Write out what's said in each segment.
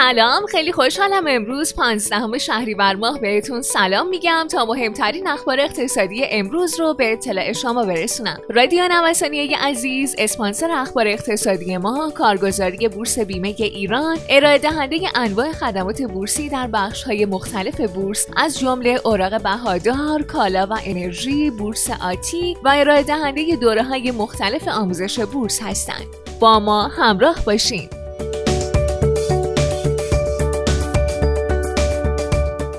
سلام، خیلی خوشحالم امروز 15 شهریور ماه بهتون سلام میگم تا مهمترین اخبار اقتصادی امروز رو به اطلاع شما برسونم. رادیو نوسانی عزیز، اسپانسر اخبار اقتصادی ما کارگزاری بورس بیمه ایران، ارائه دهنده انواع خدمات بورسی در بخش‌های مختلف بورس از جمله اوراق بهادار، کالا و انرژی، بورس آتی و ارائه دهنده دوره‌های مختلف آموزش بورس هستند. با ما همراه باشین.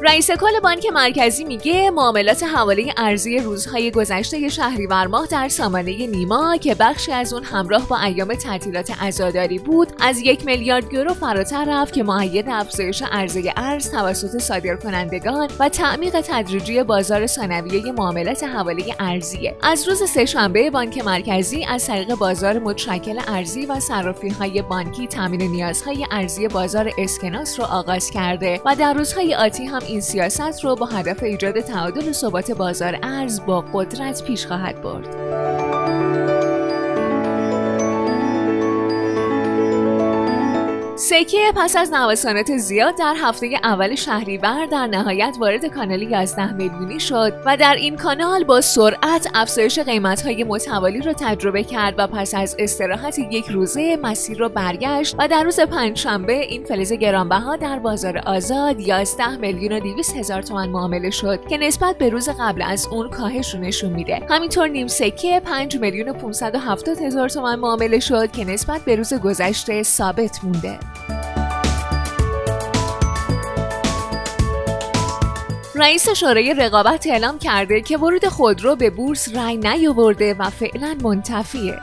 رئیس کل بانک مرکزی میگه معاملات حواله ارزی روزهای گذشته شهریور ماه در سامانه نیما که بخشی از اون همراه با ایام تعطیلات عزاداری بود از 1 میلیارد یورو فراتر رفت که مؤید افزایش عرضه ارز توسط صادرکنندگان و تعمیق تدریجی بازار ثانویه معاملات حواله ارزیه. از روز سه‌شنبه بانک مرکزی از طریق بازار متشکل ارزی و صرافی‌های بانکی تامین نیازهای ارزی بازار اسکناس رو آغاز کرده و در روزهای آتی هم این سیاست رو با هدف ایجاد تعادل و ثبات بازار ارز با قدرت پیش خواهد برد. سکه پس از نوسانات زیاد در هفته اول شهریور در نهایت وارد کانال 11 میلیونی شد و در این کانال با سرعت افزایش قیمت‌های متوالی را تجربه کرد و پس از استراحت یک روزه مسیر را برگشت و در روز پنجشنبه این فلز گرانبها در بازار آزاد 11,200,000 تومان معامله شد که نسبت به روز قبل از اون کاهش رو نشون میده. همینطور نیم سکه 5,570,000 تومان معامله شد که نسبت به روز گذشته ثابت مونده. رئیس شورای رقابت اعلام کرده که ورود خودرو به بورس رأی نیاورده و فعلا منتفیه.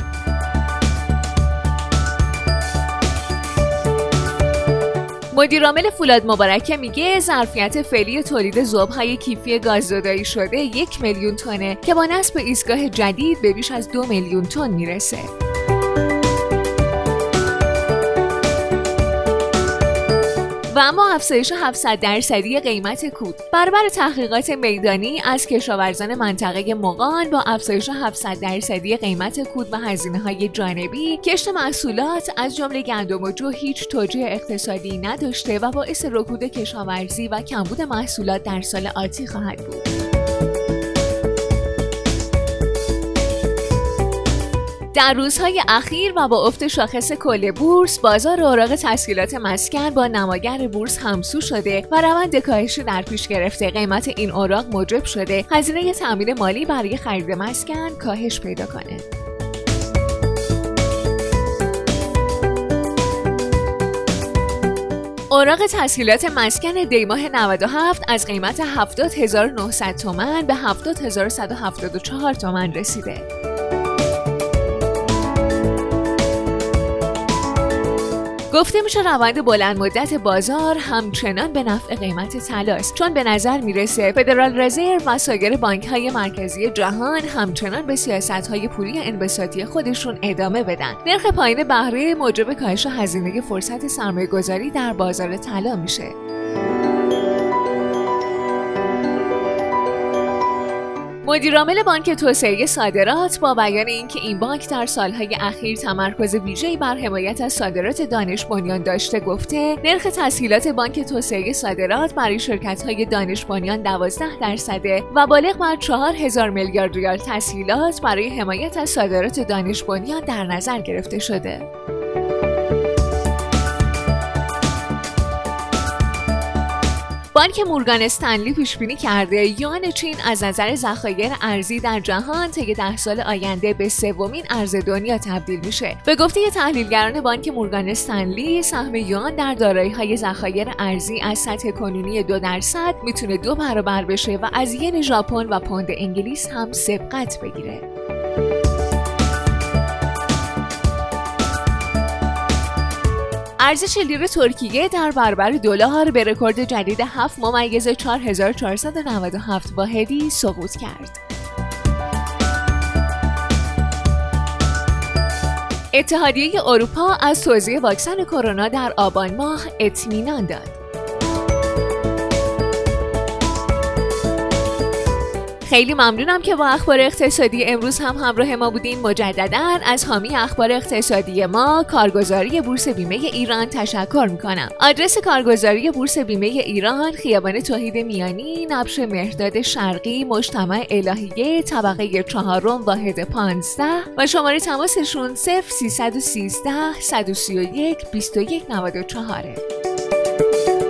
مدیرعامل فولاد مبارکه میگه ظرفیت فعلی تولید ذوب‌های کیفی گاززدایی شده 1 میلیون تن که با نصب ایستگاه جدید به بیش از 2 میلیون تن میرسه. و اما افزایش 700% قیمت کود. برابر تحقیقات میدانی از کشاورزان منطقه موقان با افزایش 700% قیمت کود و هزینه‌های جانبی، کشت محصولات از جمله گندم و جو هیچ توجیه اقتصادی نداشته و باعث رکود کشاورزی و کمبود محصولات در سال آتی خواهد بود. در روزهای اخیر و با افت شاخص کل بورس، بازار اوراق تسهیلات مسکن با نماگر بورس همسو شده و روند کاهشی در پیش گرفته. قیمت این اوراق موجب شده هزینه تامین مالی برای خرید مسکن کاهش پیدا کنه. اوراق تسهیلات مسکن دیماه 97 از قیمت 70,900 تومان به 70,174 تومان رسیده. گفته میشه روند بلند مدت بازار همچنان به نفع قیمت طلاست، چون به نظر میرسه فدرال رزرو و سایر بانک‌های مرکزی جهان همچنان به سیاست‌های پولی انبساطی خودشون ادامه بدن. نرخ پایین بهره موجب کاهش هزینه فرصت سرمایه‌گذاری در بازار طلا میشه. مدیرعامل بانک توسعه صادرات با بیان اینکه این بانک در سالهای اخیر تمرکز ویژه‌ای بر حمایت از صادرات دانش بنیان داشته، گفته نرخ تسهیلات بانک توسعه صادرات برای شرکت‌های دانش بنیان 12% و بالغ بر 4,000 میلیارد ریال تسهیلات برای حمایت از صادرات دانش بنیان در نظر گرفته شده. بانک مورگان استنلی پیش‌بینی کرده یوان چین از نظر ذخایر ارزی در جهان طی 10 سال آینده به 3مین ارز دنیا تبدیل میشه. به گفته تحلیلگران بانک مورگان استنلی، سهم یوان در دارایی‌های ذخایر ارزی از سطح کنونی 2% میتونه 2 برابر بشه و از ین ژاپن و پوند انگلیس هم سبقت بگیره. ارزش لیر ترکیه در برابر دلار به رکورد جدید 7,4497 واحدی سقوط کرد. اتحادیه اروپا از توزیع واکسن کرونا در آبان ماه اطمینان داد. خیلی ممنونم که با اخبار اقتصادی امروز هم همراه ما بودین. مجدداً از حامی اخبار اقتصادی ما، کارگزاری بورس بیمه ایران تشکر میکنم. آدرس کارگزاری بورس بیمه ایران: خیابان توحید میانی، نبش مهرداد شرقی، مجتمع الهیه، طبقه 4، واحد 15 و شماره تماسشون 0313 131 2194.